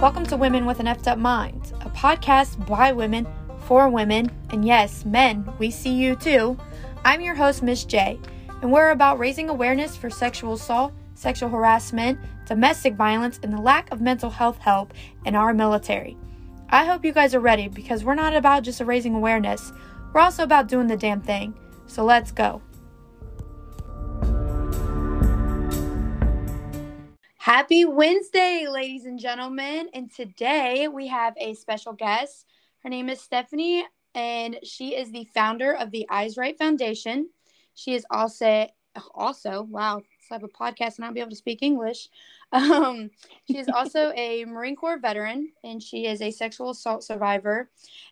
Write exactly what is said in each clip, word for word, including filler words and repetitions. Welcome to Women with an Effed Up Mind, a podcast by women, for women, and yes, men, we see you too. I'm your host, Miss J, and we're about raising awareness for sexual assault, sexual harassment, domestic violence, and the lack of mental health help in our military. I hope you guys are ready because we're not about just raising awareness, we're also about doing the damn thing. So let's go. Happy Wednesday, ladies and gentlemen, and today we have a special guest. Her name is Stephanie, and she is the founder of the Eyes Right Foundation. She is also, also wow, I have a podcast and I'll be able to speak English. Um, she is also a Marine Corps veteran, and she is a sexual assault survivor,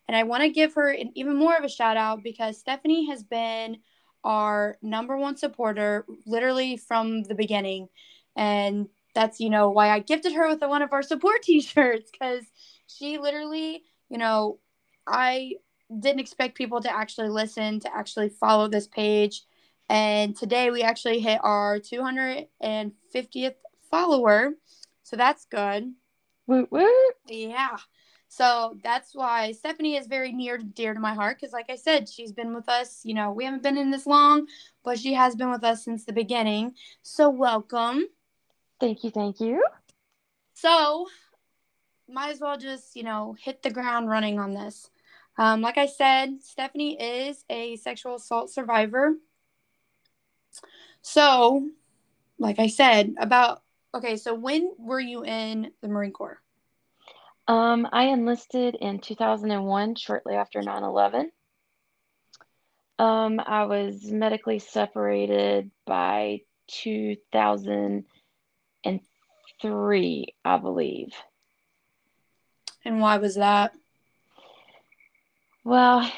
and I want to give her an, even more of a shout out because Stephanie has been our number one supporter literally from the beginning, and that's, you know, why I gifted her with one of our support t-shirts, because she literally, you know, I didn't expect people to actually listen, to actually follow this page. And today we actually hit our two hundred fiftieth follower. So that's good. Woot woot. Yeah. So that's why Stephanie is very near and dear to my heart, because like I said, she's been with us, you know, we haven't been in this long, but she has been with us since the beginning. So welcome. Thank you, thank you. So, might as well just, you know, hit the ground running on this. Um, like I said, Stephanie is a sexual assault survivor. So, like I said, about, okay, so when were you in the Marine Corps? Um, I enlisted in two thousand one, shortly after nine eleven. Um, I was medically separated by two thousand. And three, I believe. And why was that? Well,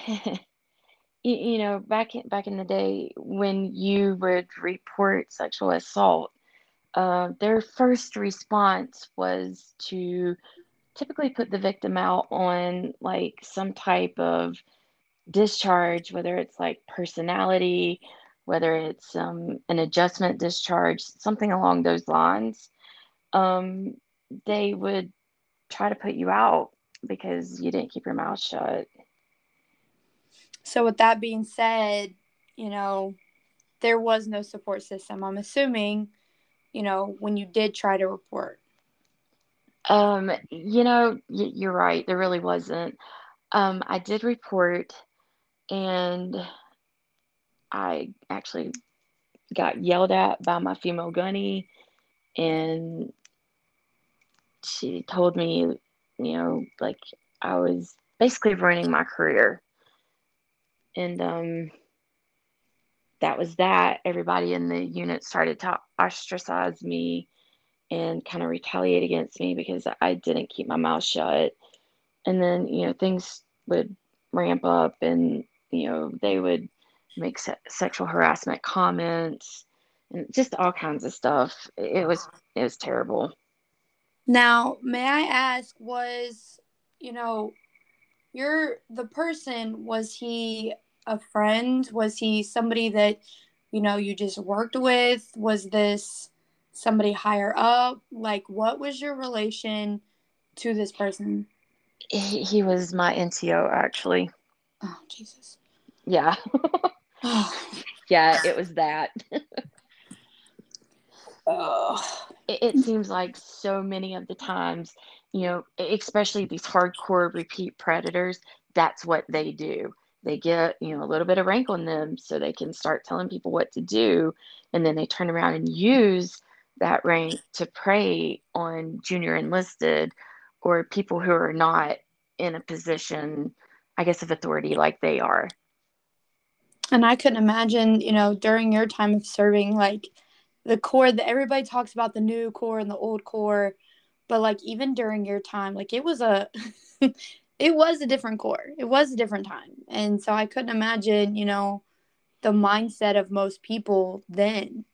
you, you know, back in, back in the day when you would report sexual assault, uh, their first response was to typically put the victim out on like some type of discharge, whether it's like personality, whether it's um, an adjustment discharge, something along those lines. Um, they would try to put you out because you didn't keep your mouth shut. So with that being said, you know, there was no support system, I'm assuming, you know, when you did try to report. Um, you know, y- you're right. There really wasn't. Um, I did report, and I actually got yelled at by my female gunny, and she told me, you know, like I was basically ruining my career. And um, that was that. Everybody in the unit started to ostracize me and kind of retaliate against me because I didn't keep my mouth shut. And then, you know, things would ramp up, and, you know, they would make se- sexual harassment comments and just all kinds of stuff. It was, it was terrible. Now, may I ask, was, you know, you're the person, was he a friend? Was he somebody that, you know, you just worked with? Was this somebody higher up? Like, what was your relation to this person? He, he was my N T O, actually. Oh, Jesus. Yeah. Yeah, it was that. oh. it, it seems like so many of the times, you know, especially these hardcore repeat predators, that's what they do. They get, you know, a little bit of rank on them so they can start telling people what to do. And then they turn around and use that rank to prey on junior enlisted or people who are not in a position, I guess, of authority like they are. And I couldn't imagine, you know, during your time of serving, like the Corps, that everybody talks about the new Corps and the old Corps, but like even during your time, like it was a, it was a different Corps. It was a different time. And so I couldn't imagine, you know, the mindset of most people then.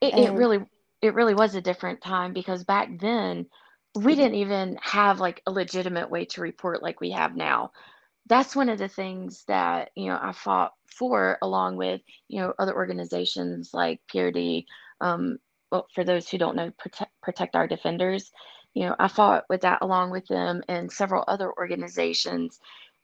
It, and- it really, it really was a different time, because back then we didn't even have like a legitimate way to report like we have now. That's one of the things that, you know, I fought for, along with, you know, other organizations like P R D. Um, well, for those who don't know, Protect, Protect Our Defenders. you know, I fought with that along with them and several other organizations,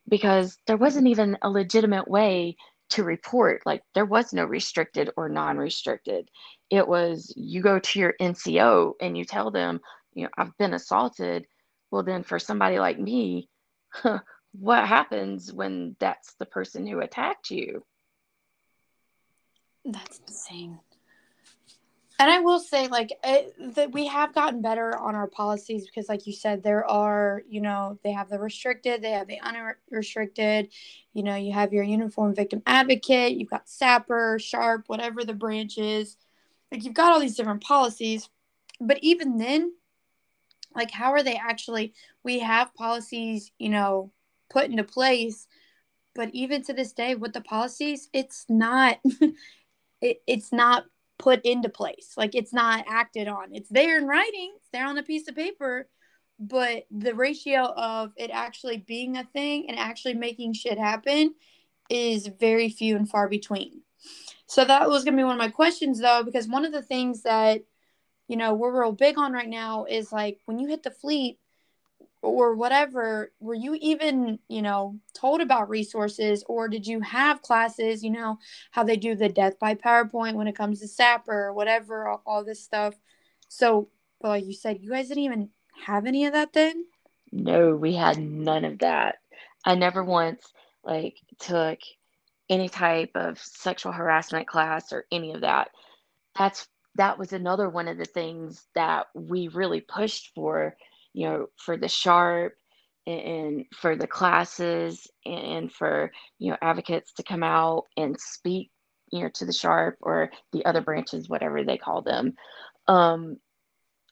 because there wasn't even a legitimate way to report. Like, there was no restricted or non-restricted. It was, you go to your N C O and you tell them, you know, I've been assaulted. Well, then for somebody like me, huh, what happens when that's the person who attacked you? That's insane. And I will say, like, it, that we have gotten better on our policies because, like you said, there are, you know, they have the restricted, they have the unrestricted, you know, you have your uniform victim advocate, you've got S A P R, SHARP, whatever the branch is. Like, you've got all these different policies. But even then, like, how are they actually, we have policies, you know, put into place, but even to this day with the policies, it's not, it, it's not put into place. Like, it's not acted on. It's there in writing, it's there on a piece of paper, but the ratio of it actually being a thing and actually making shit happen is very few and far between. So that was going to be one of my questions, though, because one of the things that, you know, we're real big on right now is, like, when you hit the fleet or whatever, were you even, you know, told about resources, or did you have classes, you know, how they do the death by PowerPoint when it comes to S A P R or whatever, all, all this stuff. So, but like you said, you guys didn't even have any of that then? No, we had none of that. I never once, like, took any type of sexual harassment class or any of that. That's, that was another one of the things that we really pushed for, you know, for the SHARP and for the classes and for, you know, advocates to come out and speak, you know, to the SHARP or the other branches, whatever they call them. Um,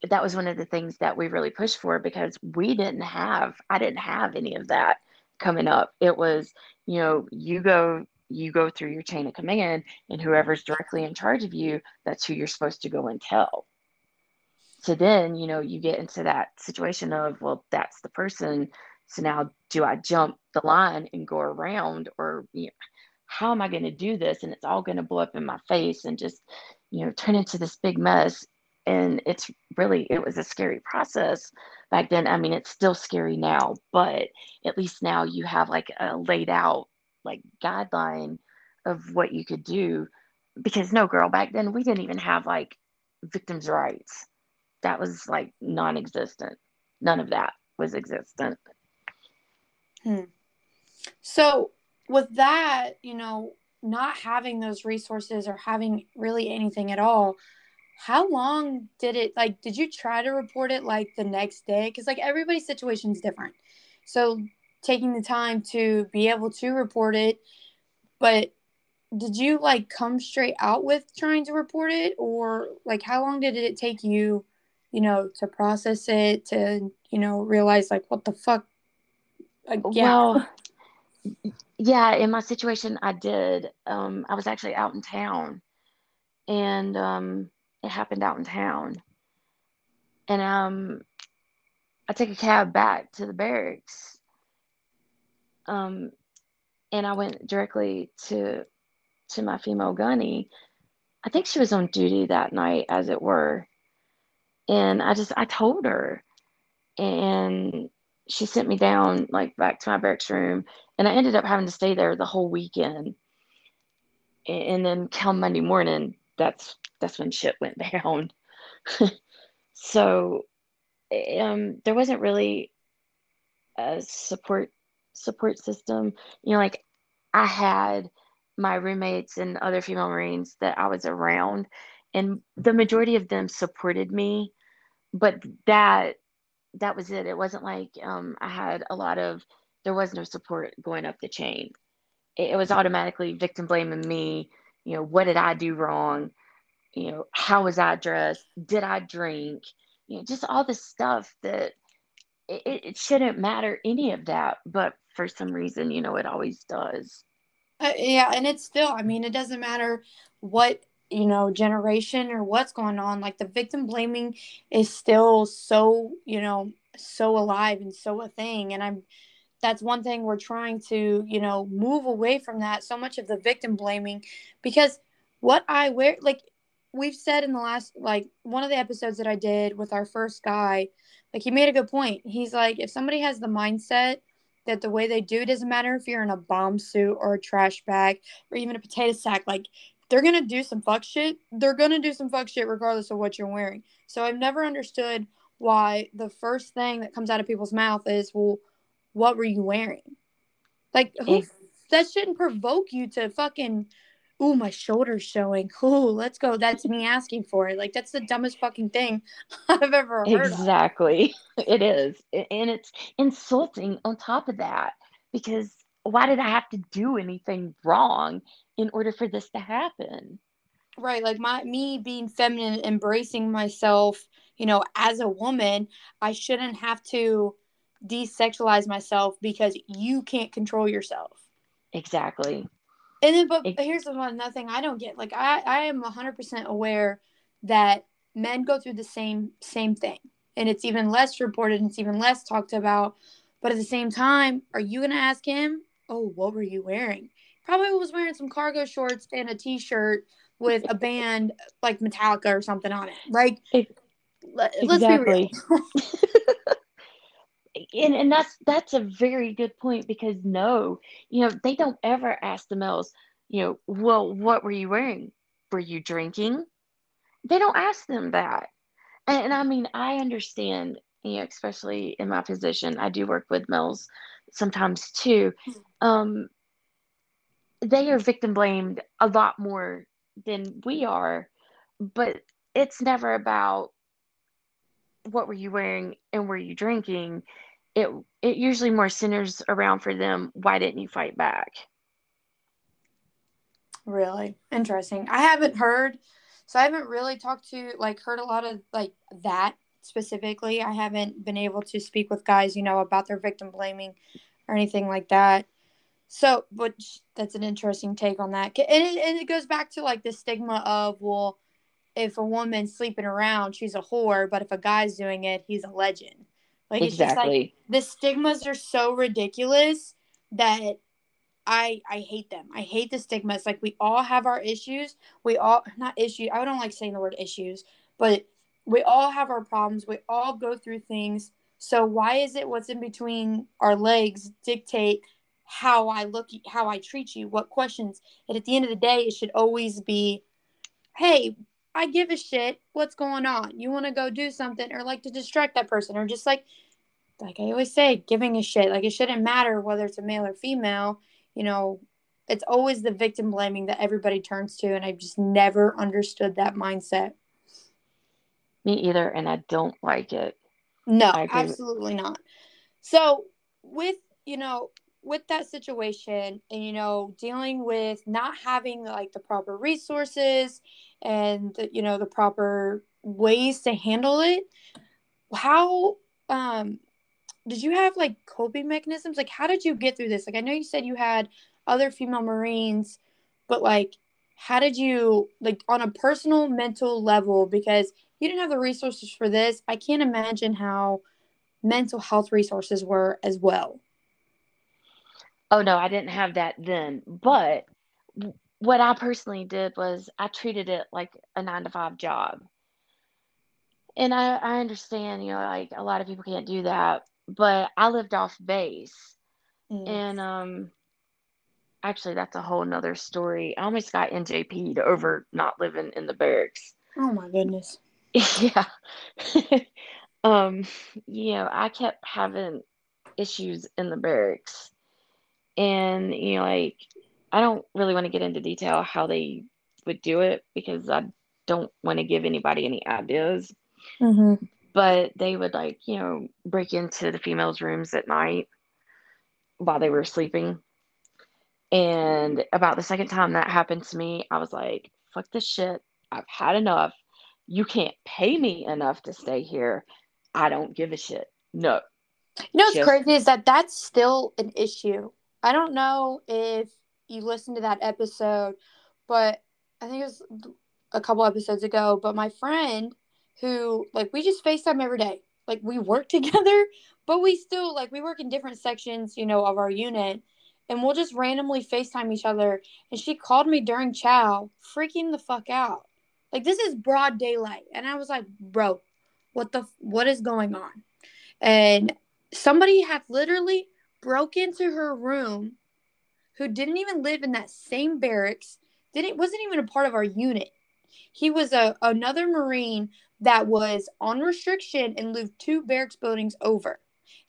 that was one of the things that we really pushed for, because we didn't have, I didn't have any of that coming up. It was, you know, you go, you go through your chain of command, and whoever's directly in charge of you, that's who you're supposed to go and tell. So then, you know, you get into that situation of, well, that's the person. So now, do I jump the line and go around, or, you know, how am I going to do this? And it's all going to blow up in my face and just, you know, turn into this big mess. And it's really, it was a scary process back then. I mean, it's still scary now, but at least now you have, like, a laid out, like, guideline of what you could do. Because no, girl, back then we didn't even have, like, victims' rights. That was, like, non-existent. None of that was existent. Hmm. So with that, you know, not having those resources or having really anything at all, how long did it, like, did you try to report it, like, the next day? Because, like, everybody's situation is different. So taking the time to be able to report it, but did you, like, come straight out with trying to report it? Or, like, how long did it take you, you know, to process it, to, you know, realize, like, what the fuck? Like, yeah. Well, yeah, in my situation, I did. Um, I was actually out in town, and um, it happened out in town. And um, I took a cab back to the barracks, um, and I went directly to to my female gunny. I think she was on duty that night, as it were. And I just, I told her, and she sent me down, like, back to my barracks room, and I ended up having to stay there the whole weekend. And then come Monday morning, that's, that's when shit went down. So um, there wasn't really a support, support system. You know, like, I had my roommates and other female Marines that I was around, and the majority of them supported me, but that, that was it. It wasn't like um, I had a lot of, there was no support going up the chain. It, it was automatically victim blaming me. You know, what did I do wrong? You know, how was I dressed? Did I drink? You know, just all this stuff that it, it shouldn't matter, any of that. But for some reason, you know, it always does. Uh, yeah. And it's still, I mean, it doesn't matter what, you know, generation or what's going on, like, the victim blaming is still so, you know, so alive and so a thing. And I'm, that's one thing we're trying to, you know, move away from, that so much of the victim blaming, because what I wear, like, we've said in the last, like, one of the episodes that I did with our first guy, like, he made a good point. He's like, if somebody has the mindset that the way they do, it doesn't matter if you're in a bomb suit or a trash bag or even a potato sack, like, they're going to do some fuck shit. They're going to do some fuck shit regardless of what you're wearing. So I've never understood why the first thing that comes out of people's mouth is, well, what were you wearing? Like, who, mm. that shouldn't provoke you to fucking, ooh, my shoulder's showing. Ooh, let's go. That's me asking for it. Like, that's the dumbest fucking thing I've ever heard. Exactly. Of. It is. And it's insulting on top of that, because why did I have to do anything wrong in order for this to happen? Right. Like, my me being feminine, embracing myself, you know, as a woman, I shouldn't have to desexualize myself because you can't control yourself. Exactly. And then, but, it, but here's the one another thing I don't get. Like, I, I am one hundred percent aware that men go through the same same thing. And it's even less reported and it's even less talked about. But at the same time, are you going to ask him, oh, what were you wearing? Probably was wearing some cargo shorts and a T-shirt with a band like Metallica or something on it. Like, it, let, exactly. Let's be real. And and that's that's a very good point, because no, you know, they don't ever ask the males, you know, well, what were you wearing? Were you drinking? They don't ask them that. And, and I mean, I understand, you know, especially in my position, I do work with males sometimes too. Um, they are victim blamed a lot more than we are, but it's never about what were you wearing and were you drinking. It it usually more centers around for them, why didn't you fight back? Really interesting. I haven't heard, so I haven't really talked to, like, heard a lot of, like, that specifically. I haven't been able to speak with guys, you know, about their victim blaming or anything like that. So, but that's an interesting take on that. And it, and it goes back to, like, the stigma of, well, if a woman's sleeping around, she's a whore. But if a guy's doing it, he's a legend. Like, it's exactly. Just like, the stigmas are so ridiculous that I I hate them. I hate the stigmas. Like, we all have our issues. We all not issues. I don't like saying the word issues, but we all have our problems. We all go through things. So why is it what's in between our legs dictate how I look, how I treat you, what questions? And at the end of the day, it should always be, hey, I give a shit what's going on. You want to go do something or like to distract that person, or just like, like I always say, giving a shit. Like, it shouldn't matter whether it's a male or female, you know, it's always the victim blaming that everybody turns to. And I've just never understood that mindset. Me either. And I don't like it. No, absolutely not. So with, you know, with that situation and, you know, dealing with not having, like, the proper resources and, you know, the proper ways to handle it, how um, did you have, like, coping mechanisms? Like, how did you get through this? Like, I know you said you had other female Marines, but, like, how did you, like, on a personal mental level, because you didn't have the resources for this. I can't imagine how mental health resources were as well. Oh, no, I didn't have that then. But what I personally did was I treated it like a nine to five job. And I, I understand, you know, like, a lot of people can't do that. But I lived off base. Mm. And um, actually, that's a whole nother story. I almost got N J P'd over not living in the barracks. Oh, my goodness. Yeah. um, you know, I kept having issues in the barracks. And, you know, like, I don't really want to get into detail how they would do it, because I don't want to give anybody any ideas. Mm-hmm. But they would, like, you know, break into the females' rooms at night while they were sleeping. And about the second time that happened to me, I was like, fuck this shit. I've had enough. You can't pay me enough to stay here. I don't give a shit. No. You know what's Just- crazy is that that's still an issue. I don't know if you listened to that episode, but I think it was a couple episodes ago, but my friend who, like, we just FaceTime every day. Like, we work together, but we still, like, we work in different sections, you know, of our unit, and we'll just randomly FaceTime each other. And she called me during chow, freaking the fuck out. Like, this is broad daylight. And I was like, bro, what the, what is going on? And somebody had literally broke into her room who didn't even live in that same barracks, didn't, wasn't even a part of our unit. He was a, another Marine that was on restriction and lived two barracks buildings over.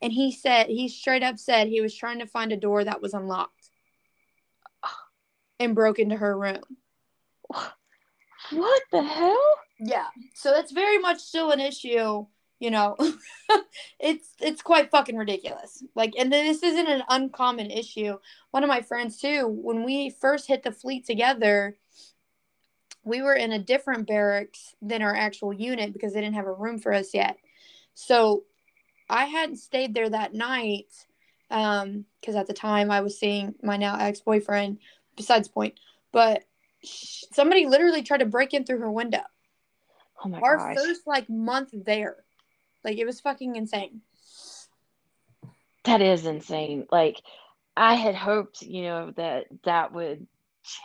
And he said, he straight up said he was trying to find a door that was unlocked and broke into her room. What the hell? Yeah. So that's very much still an issue, you know. it's it's quite fucking ridiculous. Like, and this isn't an uncommon issue. One of my friends, too, when we first hit the fleet together, we were in a different barracks than our actual unit because they didn't have a room for us yet. So I hadn't stayed there that night um, because at the time I was seeing my now ex-boyfriend, besides point. But somebody literally tried to break in through her window. Oh my Our gosh. first, like, month there. Like, it was fucking insane. That is insane. Like, I had hoped, you know, that that would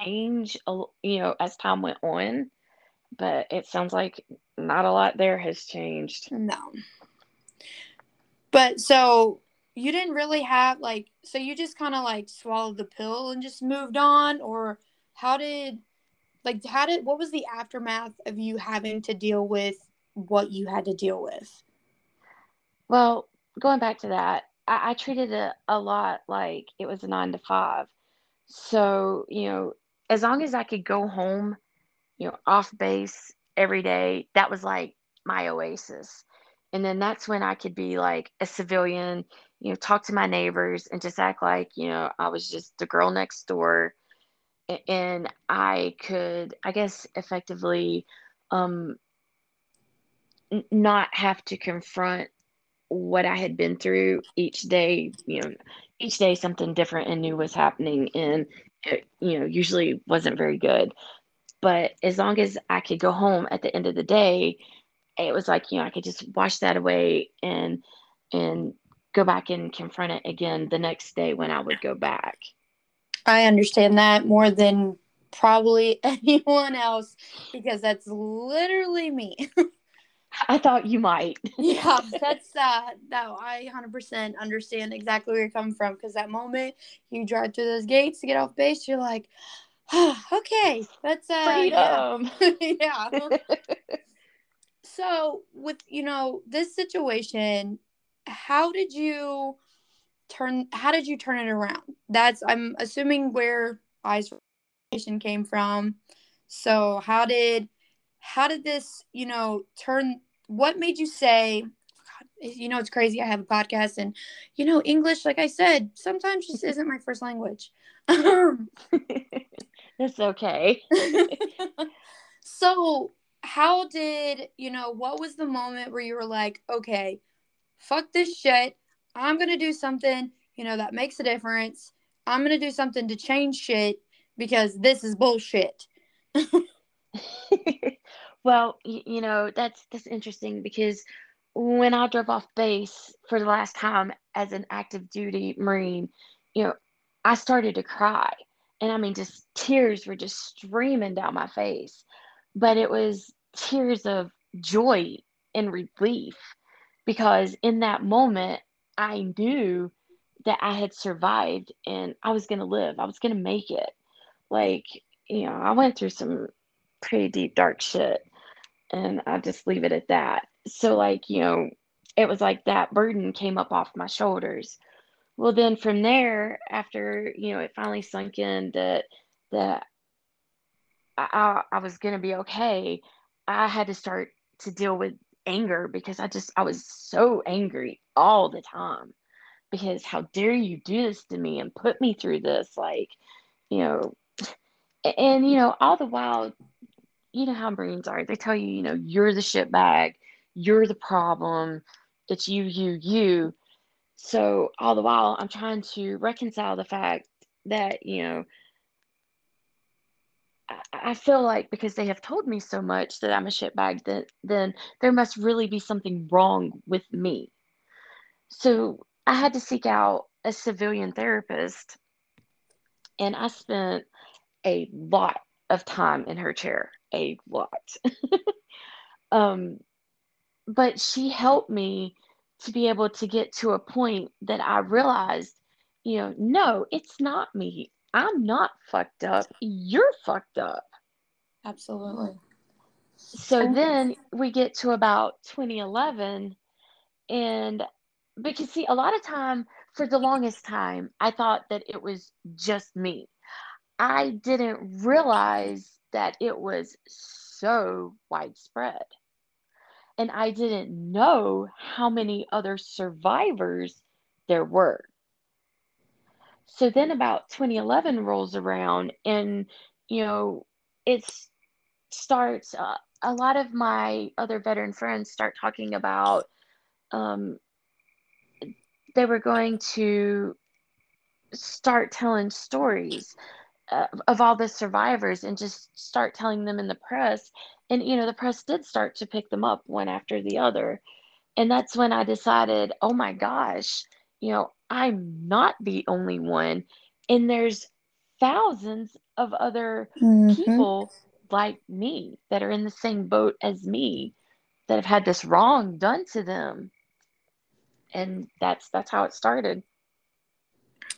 change, you know, as time went on. But it sounds like not a lot there has changed. No. But so you didn't really have, like, so you just kind of, like, swallowed the pill and just moved on? Or how did, like, how did, what was the aftermath of you having to deal with what you had to deal with? Well, going back to that, I, I treated it a lot like it was a nine to five. So, you know, as long as I could go home, you know, off base every day, that was like my oasis. And then that's when I could be like a civilian, you know, talk to my neighbors and just act like, you know, I was just the girl next door. And I could, I guess, effectively um, not have to confront what I had been through each day. You know, each day something different and new was happening. And it, you know, usually wasn't very good. But as long as I could go home at the end of the day, it was like, you know, I could just wash that away and and go back and confront it again the next day when I would go back. I understand that more than probably anyone else because that's literally me. I thought you might. Yeah, that's uh no, I one hundred percent understand exactly where you're coming from because that moment you drive through those gates to get off base, you're like, oh, okay, that's uh freedom. Yeah. Yeah. So with, you know, this situation, how did you turn, how did you turn it around? That's, I'm assuming, where Eyes Foundation came from. So how did, how did this, you know, turn, what made you say, God, you know, it's crazy. I have a podcast and, you know, English, like I said, sometimes just isn't my first language. That's okay. So how did, you know, what was the moment where you were like, okay, fuck this shit. I'm going to do something, you know, that makes a difference. I'm going to do something to change shit because this is bullshit. Well, you know, that's, that's interesting because when I drove off base for the last time as an active duty Marine, you know, I started to cry. And I mean, just tears were just streaming down my face. But it was tears of joy and relief because in that moment, I knew that I had survived and I was going to live. I was going to make it. Like, you know, I went through some pretty deep, dark shit and I'll just leave it at that. So like, you know, it was like that burden came up off my shoulders. Well, then from there, after, you know, it finally sunk in that, that, I, I was going to be okay. I had to start to deal with anger because I just, I was so angry all the time because how dare you do this to me and put me through this? Like, you know, and, you know, all the while, you know how Marines are, they tell you, you know, you're the shit bag, you're the problem. It's you, you, you. So all the while I'm trying to reconcile the fact that, you know, I feel like because they have told me so much that I'm a shitbag, that then there must really be something wrong with me. So I had to seek out a civilian therapist, and I spent a lot of time in her chair, a lot. um, but she helped me to be able to get to a point that I realized, you know, no, it's not me. I'm not fucked up. You're fucked up. Absolutely. So then we get to about twenty eleven, and because, see, a lot of time, for the longest time, I thought that it was just me. I didn't realize that it was so widespread. And I didn't know how many other survivors there were. So then about twenty eleven rolls around, and, you know, it starts, uh, a lot of my other veteran friends start talking about, um, they were going to start telling stories uh, of all the survivors and just start telling them in the press. And, you know, the press did start to pick them up one after the other. And that's when I decided, oh my gosh, you know, I'm not the only one. And there's thousands of other mm-hmm. people like me that are in the same boat as me that have had this wrong done to them. And that's that's how it started.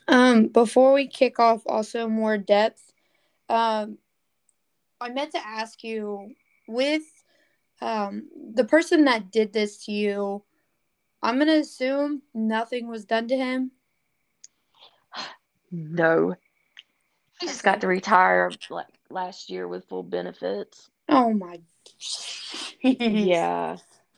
Um, before we kick off also more depth, um, I meant to ask you, with um, the person that did this to you, I'm going to assume nothing was done to him? No. He just got to retire like last year with full benefits. Oh, my. Yeah.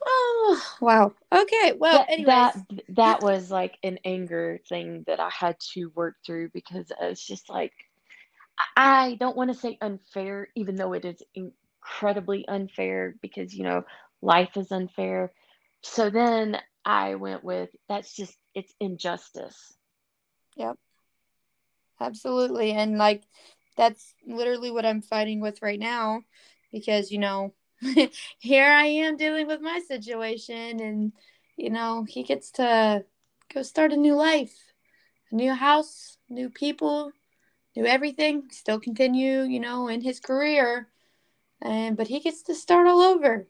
Oh, wow. Okay. Well, that, anyways. That, that was like an anger thing that I had to work through, because it's just like, I don't want to say unfair, even though it is incredibly unfair, because, you know, life is unfair. So then I went with, that's just, it's injustice. Yep. Absolutely. And like, that's literally what I'm fighting with right now, because, you know, here I am dealing with my situation, and, you know, he gets to go start a new life, a new house, new people, new everything, still continue, you know, in his career. And, but he gets to start all over,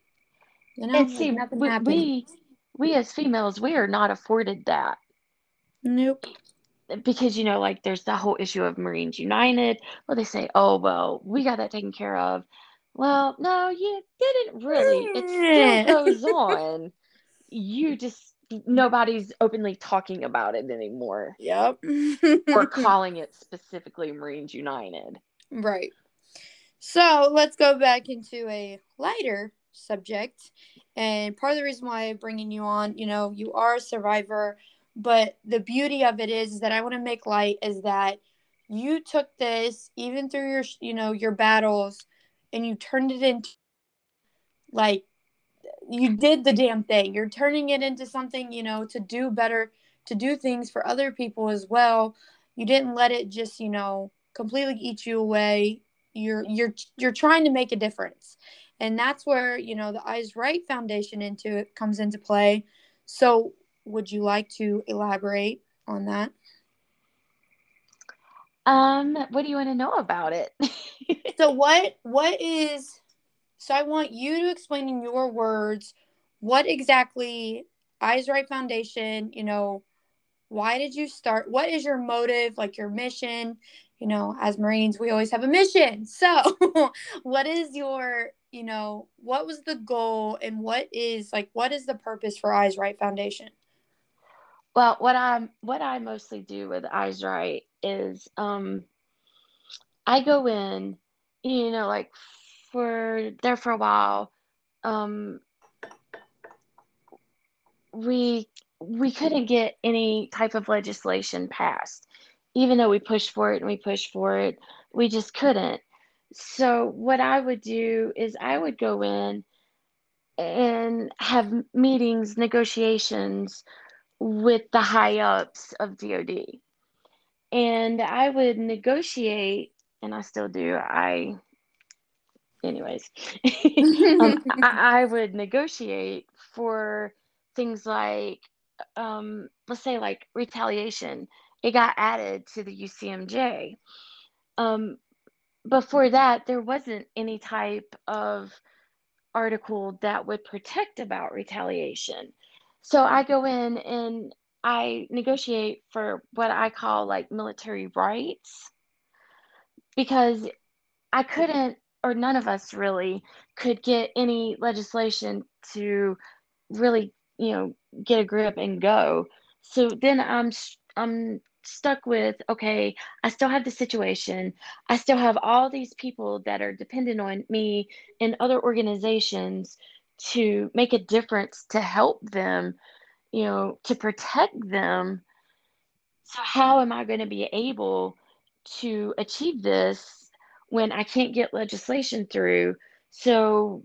you know, and see, nothing we, happened. we, we as females, we are not afforded that. Nope. Because, you know, like there's the whole issue of Marines United. Well, they say, oh, well, we got that taken care of. Well, no, you didn't really. It still goes on. You just, nobody's openly talking about it anymore. Yep. Or calling it specifically Marines United. Right. So let's go back into a lighter subject. And part of the reason why I'm bringing you on, you know, you are a survivor, but the beauty of it is, is that I want to make light is that you took this, even through your, you know, your battles, and you turned it into, like, you did the damn thing. You're turning it into something, you know, to do better, to do things for other people as well. You didn't let it just, you know, completely eat you away. You're you're you're trying to make a difference, and that's where, you know, the Eyes Right Foundation into it comes into play. So, would you like to elaborate on that? Um, what do you want to know about it? So what, what is, so I want you to explain in your words, what exactly Eyes Right Foundation, you know, why did you start? What is your motive, like your mission? You know, as Marines, we always have a mission. So what is your, you know, what was the goal, and what is like, what is the purpose for Eyes Right Foundation? Well, what I'm, what I mostly do with Eyes Right is, um, I go in, you know, like for there for a while, um, we, we couldn't get any type of legislation passed, even though we pushed for it and we pushed for it, we just couldn't. So what I would do is I would go in and have meetings, negotiations with the high ups of D O D. And I would negotiate, and I still do. I, anyways, um, I, I would negotiate for things like, um, let's say like retaliation. It got added to the U C M J. Um, before that, there wasn't any type of article that would protect about retaliation. So I go in and I negotiate for what I call like military rights, because I couldn't, or none of us really could get any legislation to really, you know, get a grip and go. So then I'm I'm stuck with, okay, I still have the situation. I still have all these people that are dependent on me and other organizations to make a difference, to help them, you know, to protect them. So how am I going to be able to achieve this when I can't get legislation through? So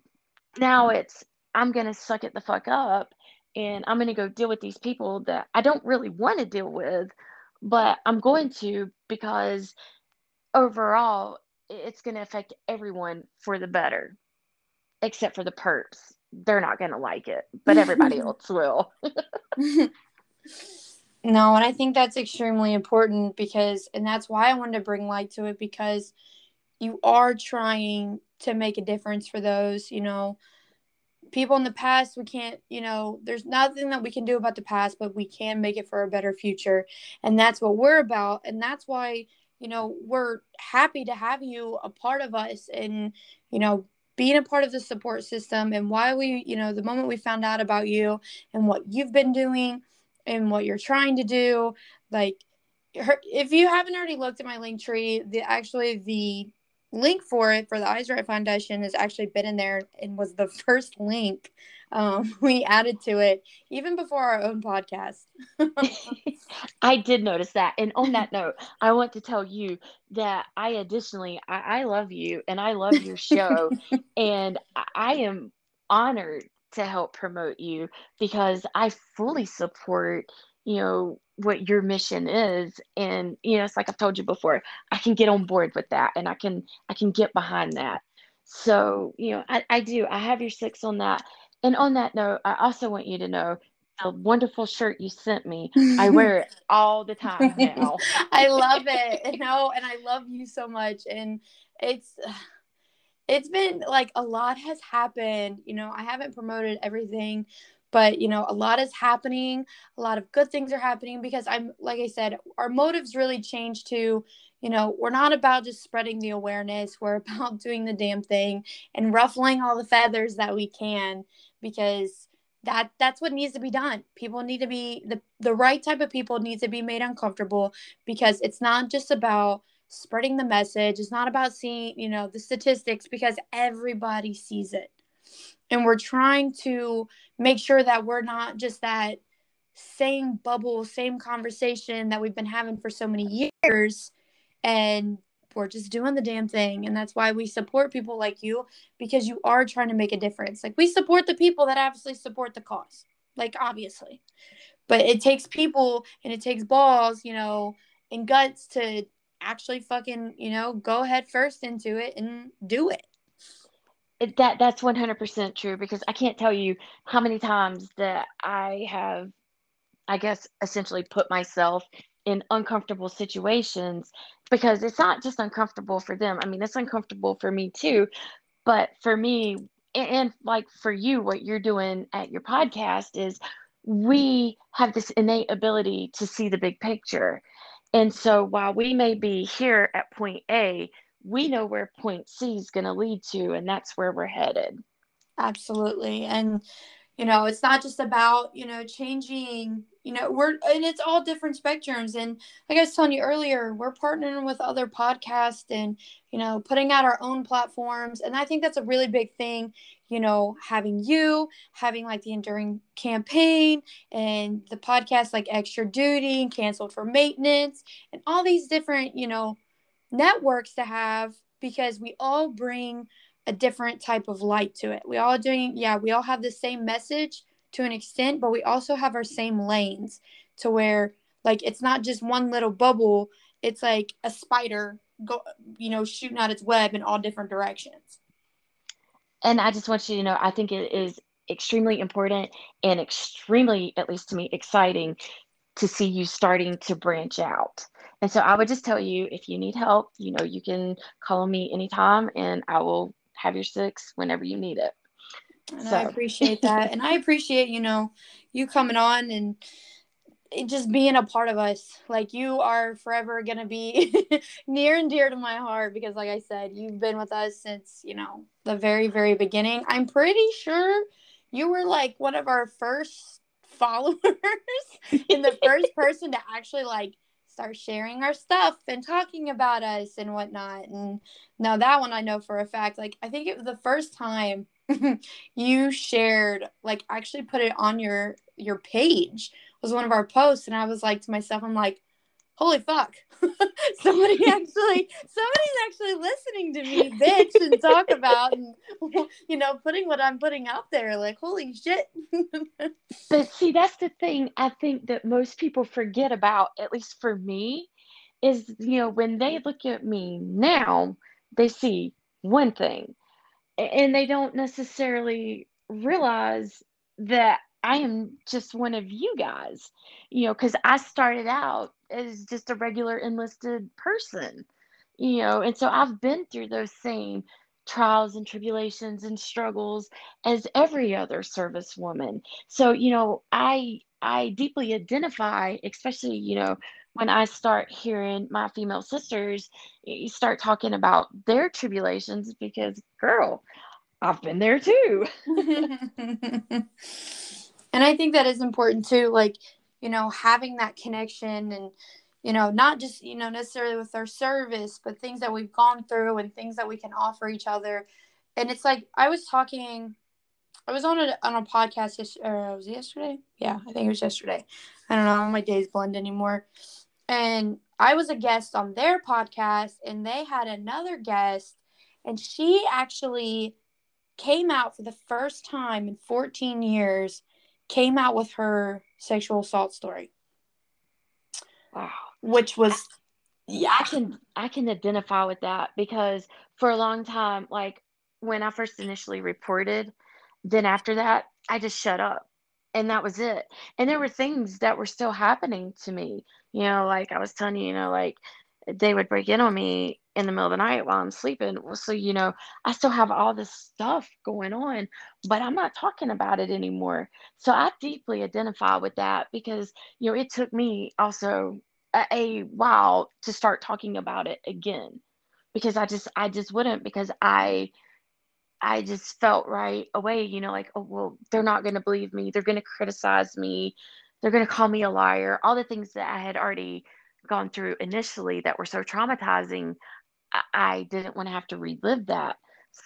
now it's, I'm going to suck it the fuck up and I'm going to go deal with these people that I don't really want to deal with, but I'm going to, because overall it's going to affect everyone for the better, except for the perps. They're not going to like it, but everybody else will. No, and I think that's extremely important, because, and that's why I wanted to bring light to it, because you are trying to make a difference for those, you know, people in the past. We can't, you know, there's nothing that we can do about the past, but we can make it for a better future. And that's what we're about. And that's why, you know, we're happy to have you a part of us and, you know, being a part of the support system, and why we, you know, the moment we found out about you and what you've been doing and what you're trying to do, like, if you haven't already looked at my link tree, the actually the link for it for the Eyes Right Foundation has actually been in there and was the first link um, we added to it, even before our own podcast. I did notice that. And on that note, I want to tell you that I additionally, I, I love you and I love your show. And I am honored to help promote you, because I fully support, you know, what your mission is. And, you know, it's like I've told you before, I can get on board with that, and I can, I can get behind that. So, you know, I, I do, I have your six on that. And on that note, I also want you to know the wonderful shirt you sent me. I wear it all the time now. I love it. You know, and I love you so much. And it's, it's been like, a lot has happened. You know, I haven't promoted everything, but, you know, a lot is happening. A lot of good things are happening, because I'm, like I said, our motives really changed to, you know, we're not about just spreading the awareness. We're about doing the damn thing and ruffling all the feathers that we can, because that that's what needs to be done. People need to be, the, the right type of people need to be made uncomfortable, because it's not just about spreading the message. It's not about seeing, you know, the statistics, because everybody sees it. And we're trying to make sure that we're not just that same bubble, same conversation that we've been having for so many years. And we're just doing the damn thing. And that's why we support people like you, because you are trying to make a difference. Like, we support the people that obviously support the cause, like, obviously. But it takes people, and it takes balls, you know, and guts to actually fucking, you know, go head first into it and do it. That that's one hundred percent true, because I can't tell you how many times that I have, I guess, essentially put myself in uncomfortable situations, because it's not just uncomfortable for them. I mean, it's uncomfortable for me too, but for me, and, and like for you, what you're doing at your podcast is, we have this innate ability to see the big picture. And so while we may be here at point A, we know where point C is going to lead to, and that's where we're headed. Absolutely. And, you know, it's not just about, you know, changing, you know, we're, and it's all different spectrums. And like I was telling you earlier, we're partnering with other podcasts and, you know, putting out our own platforms. And I think that's a really big thing, you know, having you, having like the Enduring Campaign and the podcasts like Extra Duty and Canceled for Maintenance and all these different, you know, networks to have, because we all bring a different type of light to it. We all doing, yeah, we all have the same message to an extent, but we also have our same lanes to where, like, it's not just one little bubble. It's like a spider, go, you know, shooting out its web in all different directions. And I just want you to know, I think it is extremely important and extremely, at least to me, exciting to see you starting to branch out. And so I would just tell you, if you need help, you know, you can call me anytime and I will have your six whenever you need it. And so. I appreciate that. And I appreciate, you know, you coming on and just being a part of us. Like, you are forever going to be near and dear to my heart because, like I said, you've been with us since, you know, the very, very beginning. I'm pretty sure you were like one of our first followers and the first person to actually like start sharing our stuff and talking about us and whatnot. And now that one I know for a fact, like, I think it was the first time you shared, like, actually put it on your your page, was one of our posts, and I was like to myself, I'm like, holy fuck, somebody actually somebody's actually listening to me bitch and talk about, and, you know, putting what I'm putting out there, like, holy shit. But see, that's the thing I think that most people forget about, at least for me, is, you know, when they look at me now, they see one thing and they don't necessarily realize that I am just one of you guys, you know, because I started out as just a regular enlisted person, you know, and so I've been through those same trials and tribulations and struggles as every other service woman. So, you know, I I deeply identify, especially, you know, when I start hearing my female sisters you start talking about their tribulations, because, girl, I've been there too. And I think that is important too, like, you know, having that connection and, you know, not just, you know, necessarily with our service, but things that we've gone through and things that we can offer each other. And it's like, I was talking, I was on a, on a podcast, yes, or was it yesterday? Yeah, I think it was yesterday. I don't know, my days blend anymore. And I was a guest on their podcast and they had another guest and she actually came out for the first time in fourteen years, came out with her sexual assault story. Wow. Which was, yeah, I can, I can identify with that, because for a long time, like when I first initially reported, then after that, I just shut up and that was it. And there were things that were still happening to me, you know, like I was telling you, you know, like they would break in on me in the middle of the night while I'm sleeping. So, you know, I still have all this stuff going on, but I'm not talking about it anymore. So I deeply identify with that because, you know, it took me also a, a while to start talking about it again, because I just, I just wouldn't, because I, I just felt right away, you know, like, oh, well, they're not going to believe me. They're going to criticize me. They're going to call me a liar. All the things that I had already gone through initially that were so traumatizing, I didn't want to have to relive that.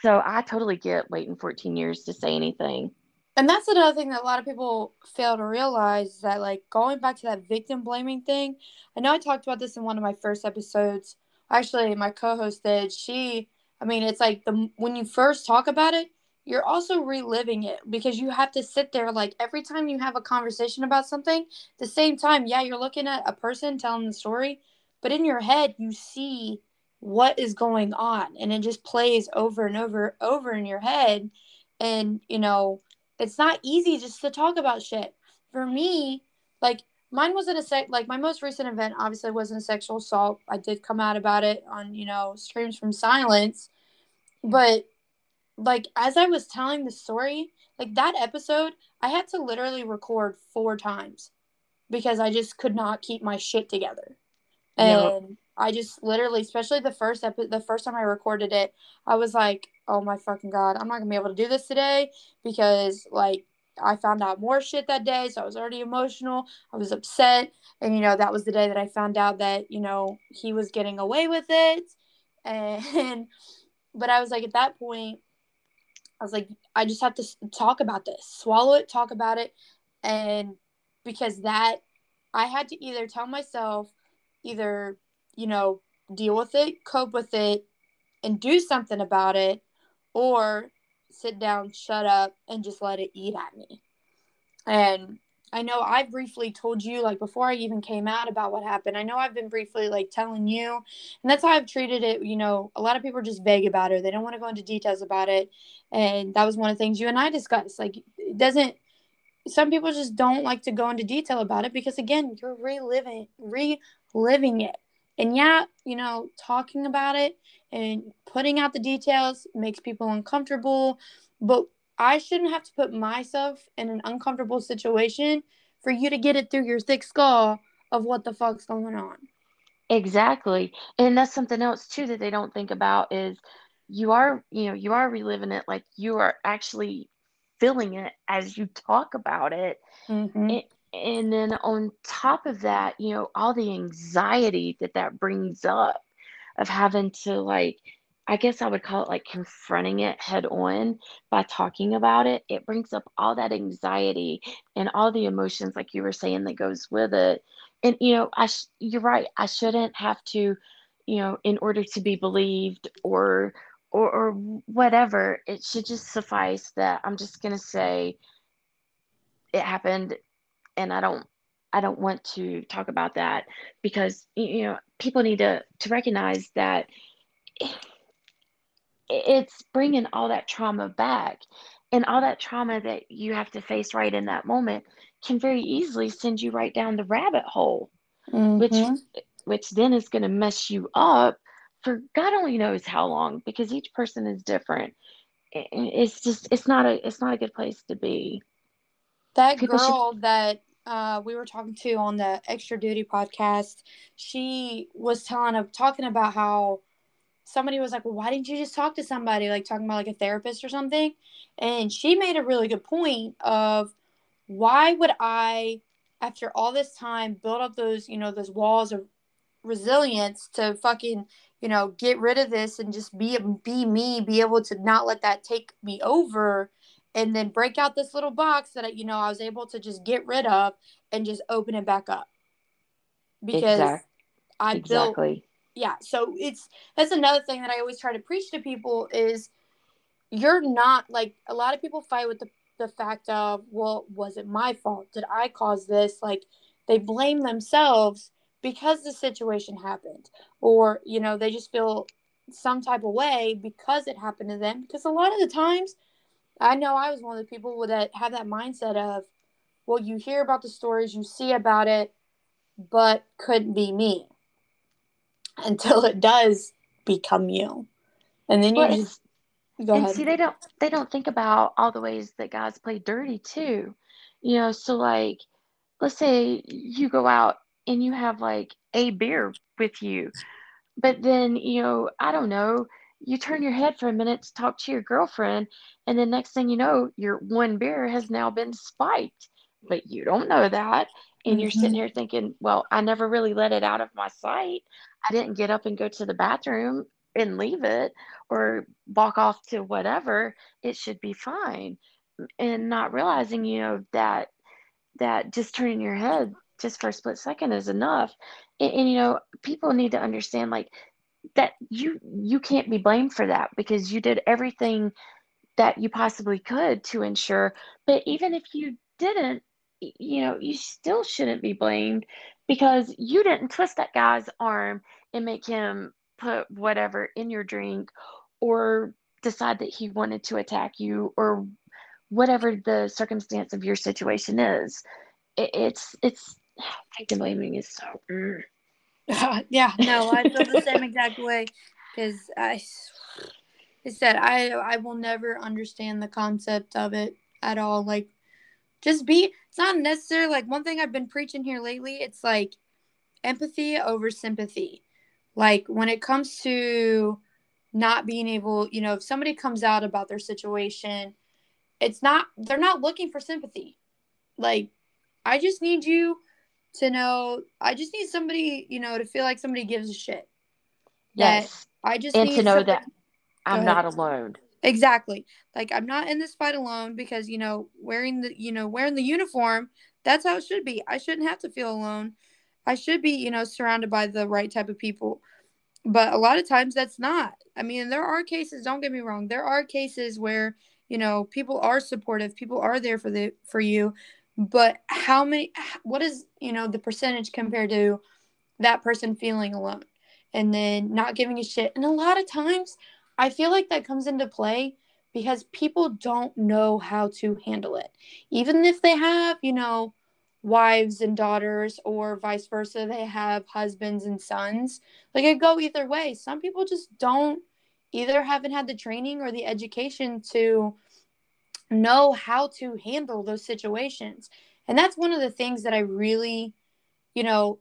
So I totally get waiting fourteen years to say anything. And that's another thing that a lot of people fail to realize, that, like, going back to that victim blaming thing, I know I talked about this in one of my first episodes. Actually, my co-host did. She, I mean, it's like the when you first talk about it, you're also reliving it, because you have to sit there, like, every time you have a conversation about something, the same time, yeah, you're looking at a person telling the story, but in your head, you see what is going on, and it just plays over and over over in your head. And, you know, it's not easy just to talk about shit. For me, like, mine wasn't a sec like my most recent event obviously wasn't a sexual assault. I did come out about it on, you know, Streams from Silence. But, like, as I was telling the story, like, that episode, I had to literally record four times because I just could not keep my shit together. And yep. I just literally, especially the first epi- the first time I recorded it, I was like, oh my fucking God, I'm not going to be able to do this today, because, like, I found out more shit that day. So I was already emotional. I was upset. And, you know, that was the day that I found out that, you know, he was getting away with it. And, but I was like, at that point, I was like, I just have to talk about this, swallow it, talk about it. And because that, I had to either tell myself, either, you know, deal with it, cope with it, and do something about it, or sit down, shut up, and just let it eat at me. And I know I briefly told you, like, before I even came out about what happened, I know I've been briefly, like, telling you, and that's how I've treated it. You know, a lot of people are just vague about it. They don't want to go into details about it. And that was one of the things you and I discussed. Like, it doesn't, some people just don't like to go into detail about it because, again, you're reliving, reliving it. And yeah, you know, talking about it and putting out the details makes people uncomfortable, but I shouldn't have to put myself in an uncomfortable situation for you to get it through your thick skull of what the fuck's going on. Exactly. And that's something else too that they don't think about is you are, you know, you are reliving it. Like you are actually feeling it as you talk about it. Mm-hmm. it And then on top of that, you know, all the anxiety that that brings up of having to, like, I guess I would call it like confronting it head on by talking about it. It brings up all that anxiety and all the emotions, like you were saying, that goes with it. And, you know, I sh- you're right. I shouldn't have to, you know, in order to be believed or, or, or whatever, it should just suffice that I'm just going to say it happened. And I don't, I don't want to talk about that because, you know, people need to, to recognize that it's bringing all that trauma back, and all that trauma that you have to face right in that moment can very easily send you right down the rabbit hole, mm-hmm. which, which then is going to mess you up for God only knows how long, because each person is different. It's just, it's not a, it's not a good place to be. That People girl should... that uh, we were talking to on the Extra Duty podcast, she was telling uh, talking about how somebody was like, well, why didn't you just talk to somebody? Like talking about like a therapist or something. And she made a really good point of why would I, after all this time, build up those, you know, those walls of resilience to fucking, you know, get rid of this and just be, be me, be able to not let that take me over. And then break out this little box that, you know, I was able to just get rid of and just open it back up. Because exactly. I built. Exactly. Yeah. So it's, that's another thing that I always try to preach to people is you're not, like, a lot of people fight with the, the fact of, well, was it my fault? Did I cause this? Like, they blame themselves because the situation happened, or, you know, they just feel some type of way because it happened to them. Because a lot of the times, I know I was one of the people that have that mindset of, well, you hear about the stories, you see about it, but couldn't be me until it does become you. And then you well, just go and ahead. See, they don't, they don't think about all the ways that guys play dirty too. You know, so like, let's say you go out and you have like a beer with you, but then, you know, I don't know, you turn your head for a minute to talk to your girlfriend, and the next thing you know, your one beer has now been spiked, but you don't know that. And mm-hmm. you're sitting here thinking, well, I never really let it out of my sight. I didn't get up and go to the bathroom and leave it or walk off to whatever. It should be fine. And not realizing, you know, that, that just turning your head just for a split second is enough. And, and you know, people need to understand, like, that you, you can't be blamed for that because you did everything that you possibly could to ensure. But even if you didn't, you know, you still shouldn't be blamed because you didn't twist that guy's arm and make him put whatever in your drink or decide that he wanted to attack you or whatever the circumstance of your situation is. It, it's, it's, victim blaming is so, mm. Uh, yeah, no, I feel the same exact way because I, I said I I will never understand the concept of it at all. Like, just be. It's not necessarily like one thing I've been preaching here lately. It's like empathy over sympathy. Like when it comes to not being able, you know, if somebody comes out about their situation, it's not they're not looking for sympathy. Like, I just need you. To know, I just need somebody, you know, to feel like somebody gives a shit. Yes. That I just and need to know somebody. That I'm not alone. Exactly. Like, I'm not in this fight alone because, you know, wearing the, you know, wearing the uniform, that's how it should be. I shouldn't have to feel alone. I should be, you know, surrounded by the right type of people. But a lot of times that's not. I mean, there are cases, don't get me wrong. There are cases where, you know, people are supportive. People are there for the, for you. But how many, what is, you know, the percentage compared to that person feeling alone and then not giving a shit? And a lot of times I feel like that comes into play because people don't know how to handle it. Even if they have, you know, wives and daughters, or vice versa, they have husbands and sons. Like, it go either way. Some people just don't, either haven't had the training or the education to know how to handle those situations. And that's one of the things that I really, you know,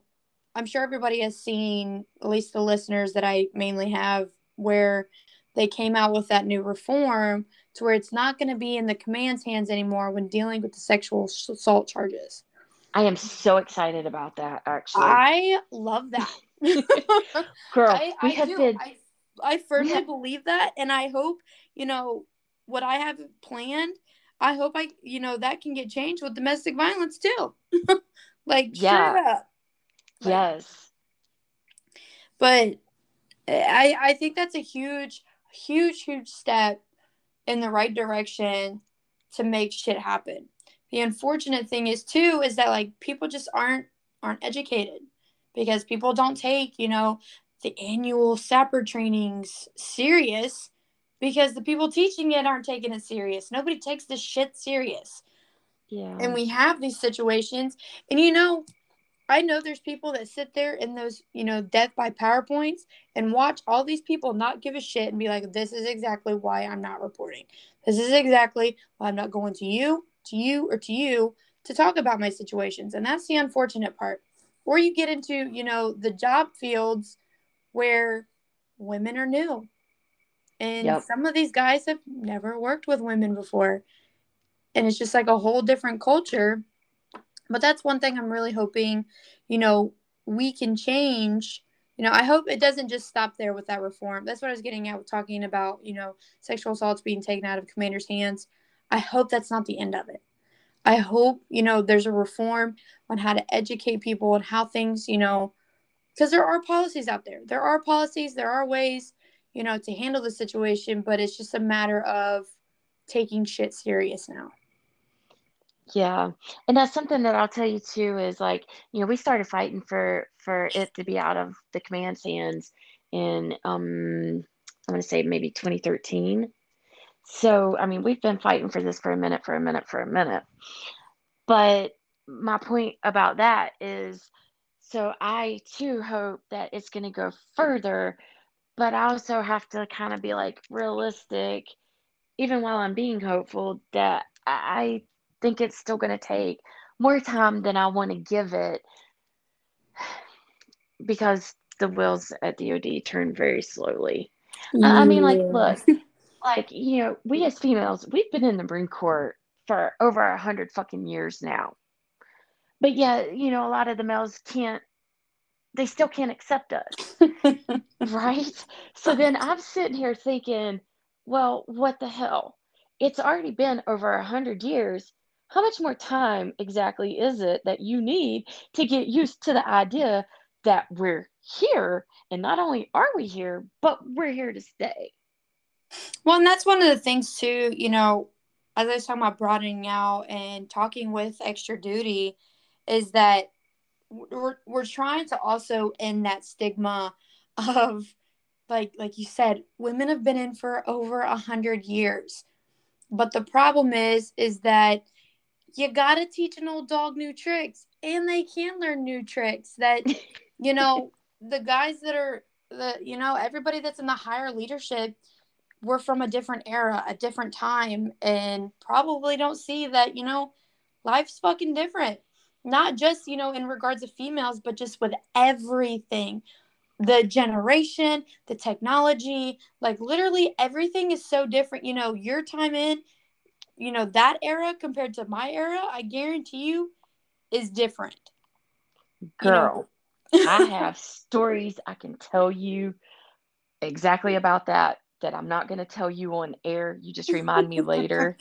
I'm sure everybody has seen, at least the listeners that I mainly have, where they came out with that new reform to where it's not going to be in the command's hands anymore when dealing with the sexual assault charges. I am so excited about that, actually. I love that. Girl, I, we I have do. been... I, I firmly have... believe that, and I hope, you know, what I have planned, I hope I, you know, that can get changed with domestic violence, too. Like, yeah. Shut up. Like, yes. But I, I think that's a huge, huge, huge step in the right direction to make shit happen. The unfortunate thing is, too, is that, like, people just aren't aren't educated because people don't take, you know, the annual S A P R trainings serious because the people teaching it aren't taking it serious. Nobody takes this shit serious. Yeah. And we have these situations. And, you know, I know there's people that sit there in those, you know, death by PowerPoints and watch all these people not give a shit and be like, this is exactly why I'm not reporting. This is exactly why I'm not going to you. to you or to you to talk about my situations. And that's the unfortunate part. Or you get into, you know, the job fields where women are new. And yep. some of these guys have never worked with women before. And it's just like a whole different culture. But that's one thing I'm really hoping, you know, we can change. You know, I hope it doesn't just stop there with that reform. That's what I was getting at with talking about, you know, sexual assaults being taken out of commanders' hands. I hope that's not the end of it. I hope, you know, there's a reform on how to educate people and how things, you know, because there are policies out there. There are policies, there are ways, you know, to handle the situation, but it's just a matter of taking shit serious now. Yeah. And that's something that I'll tell you too, is like, you know, we started fighting for, for it to be out of the command's hands in, um, I'm going to say maybe twenty thirteen. So, I mean, we've been fighting for this for a minute, for a minute, for a minute. But my point about that is, so I, too, hope that it's going to go further. But I also have to kind of be, like, realistic, even while I'm being hopeful, that I think it's still going to take more time than I want to give it. Because the wheels at D O D turn very slowly. Yeah. I mean, like, look. Like, you know, we as females, we've been in the Marine Corps for over a hundred fucking years now. But yeah, you know, a lot of the males can't, they still can't accept us. Right? So then I'm sitting here thinking, well, what the hell? It's already been over a hundred years. How much more time exactly is it that you need to get used to the idea that we're here? And not only are we here, but we're here to stay. Well, and that's one of the things, too, you know, as I was talking about broadening out and talking with Extra Duty, is that we're, we're trying to also end that stigma of, like, like you said, women have been in for over a hundred years. But the problem is, is that you got to teach an old dog new tricks, and they can learn new tricks that, you know, the guys that are, the you know, everybody that's in the higher leadership, we're from a different era, a different time, and probably don't see that, you know, life's fucking different. Not just, you know, in regards to females, but just with everything. The generation, the technology, like literally everything is so different. You know, your time in, you know, that era compared to my era, I guarantee you, is different. Girl, you know? I have stories I can tell you exactly about that. That I'm not going to tell you on air. You just remind me later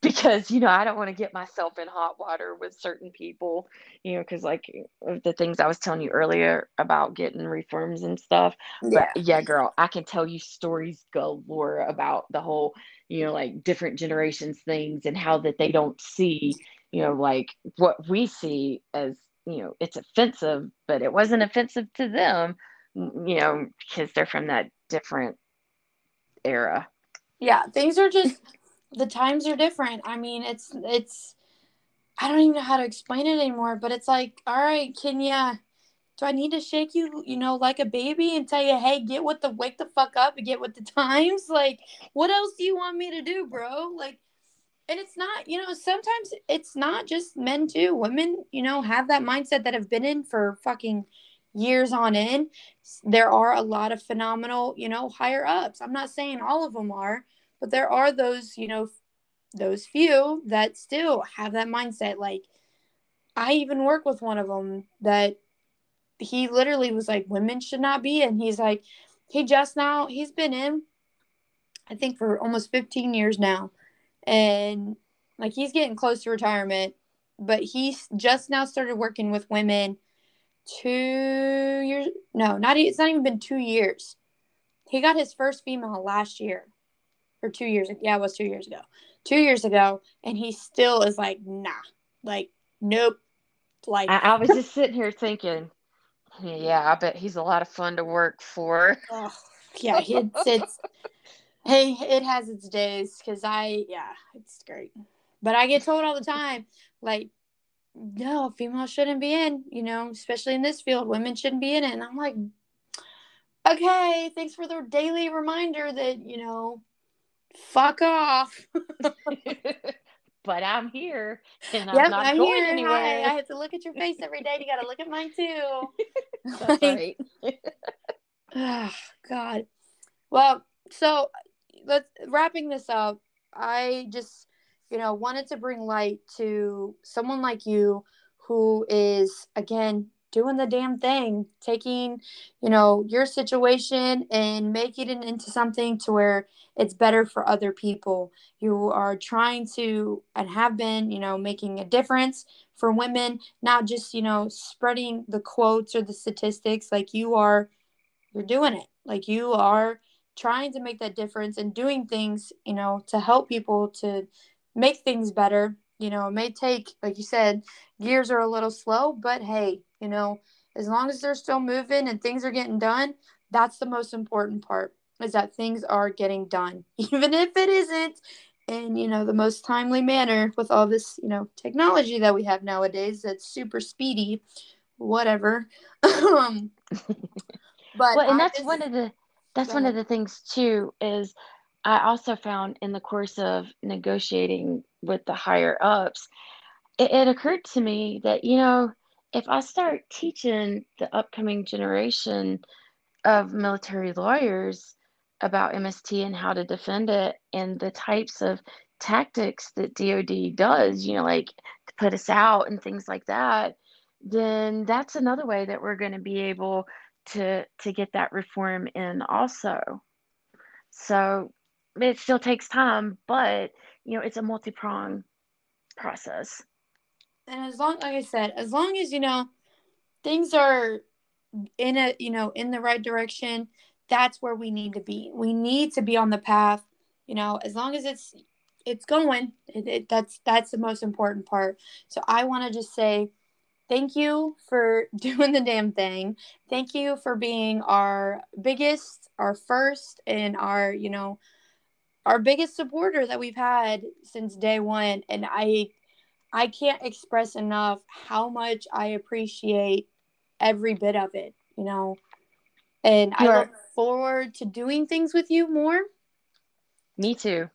because, you know, I don't want to get myself in hot water with certain people, you know, because like the things I was telling you earlier about getting reforms and stuff. Yeah. But yeah, girl, I can tell you stories galore about the whole, you know, like different generations things and how that they don't see, you know, like what we see as, you know, it's offensive, but it wasn't offensive to them, you know, because they're from that different era. Yeah, things are just the times are different. I mean, it's it's I don't even know how to explain it anymore, but it's like, all right, can you, do I need to shake you, you know, like a baby and tell you, hey, get with the, wake the fuck up and get with the times? Like, what else do you want me to do, bro? Like, and it's not, you know, sometimes it's not just men too. Women, you know, have that mindset that have been in for fucking years on end. There are a lot of phenomenal, you know, higher ups. I'm not saying all of them are, but there are those, you know, those few that still have that mindset. Like, I even work with one of them that he literally was like, women should not be. And he's like, he just now, he's been in, I think, for almost fifteen years now. And like, he's getting close to retirement, but he's just now started working with women two years. No, not, it's not even been two years. He got his first female last year or two years. Yeah, it was two years ago, two years ago. And he still is like, nah, like, nope. Like, I, I was just sitting here thinking, yeah, I bet he's a lot of fun to work for. Oh, yeah. It's, it's, hey, it has its days, because I, yeah, it's great. But I get told all the time, like, no, females shouldn't be in, you know, especially in this field, women shouldn't be in it. And I'm like, okay, thanks for the daily reminder that, you know, fuck off. But I'm here, and I'm yep, not I'm going here. Anywhere. Hi. I have to look at your face every day. You got to look at mine, too. That's right. Oh, God. Well, so let's wrapping this up. I just, you know, wanted to bring light to someone like you who is, again, doing the damn thing, taking, you know, your situation and making it into something to where it's better for other people. You are trying to, and have been, you know, making a difference for women, not just, you know, spreading the quotes or the statistics. Like, you are, you're doing it. Like, you are trying to make that difference and doing things, you know, to help people, to make things better. You know, it may take, like you said, years are a little slow, but hey, you know, as long as they're still moving and things are getting done, that's the most important part, is that things are getting done, even if it isn't in, you know, the most timely manner with all this, you know, technology that we have nowadays that's super speedy, whatever. um, but well, and that's one of the, that's one of the things too, is I also found in the course of negotiating with the higher ups, it, it occurred to me that, you know, if I start teaching the upcoming generation of military lawyers about M S T and how to defend it and the types of tactics that D O D does, you know, like to put us out and things like that, then that's another way that we're going to be able to to get that reform in also. So it still takes time, but, you know, it's a multi-pronged process. And as long, like I said, as long as, you know, things are in a, you know, in the right direction, that's where we need to be. We need to be on the path, you know, as long as it's, it's going, it, it, that's, that's the most important part. So I want to just say thank you for doing the damn thing. Thank you for being our biggest, our first, and our, you know, our biggest supporter that we've had since day one. And I, I can't express enough how much I appreciate every bit of it, you know, and sure. I look forward to doing things with you more. Me too.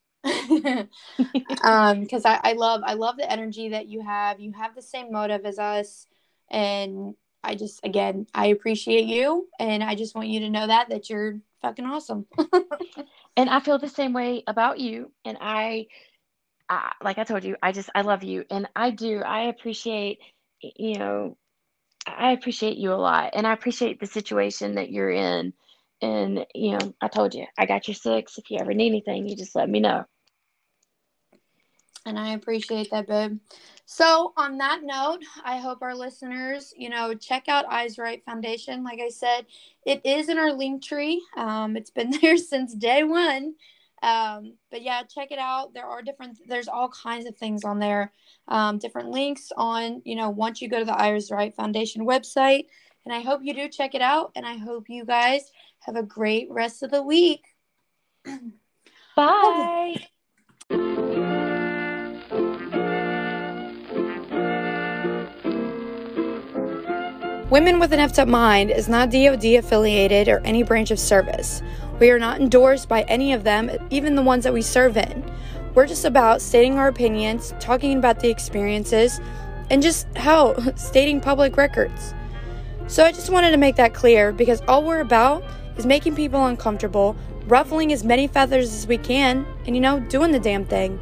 um, because I, I love, I love the energy that you have. You have the same motive as us. And I just, again, I appreciate you. And I just want you to know that, that you're fucking awesome. And I feel the same way about you. And I, I, like I told you, I just, I love you. And I do, I appreciate, you know, I appreciate you a lot. And I appreciate the situation that you're in. And, you know, I told you, I got your six. If you ever need anything, you just let me know. And I appreciate that, babe. So on that note, I hope our listeners, you know, check out Eyes Right Foundation. Like I said, it is in our link tree. Um, it's been there since day one. Um, but yeah, check it out. There are different, there's all kinds of things on there, um, different links on, you know, once you go to the Eyes Right Foundation website, and I hope you do check it out. And I hope you guys have a great rest of the week. Bye. Women with an Effed Up Mind is not D O D affiliated or any branch of service. We are not endorsed by any of them, even the ones that we serve in. We're just about stating our opinions, talking about the experiences, and just how stating public records. So I just wanted to make that clear, because all we're about is making people uncomfortable, ruffling as many feathers as we can, and you know, doing the damn thing.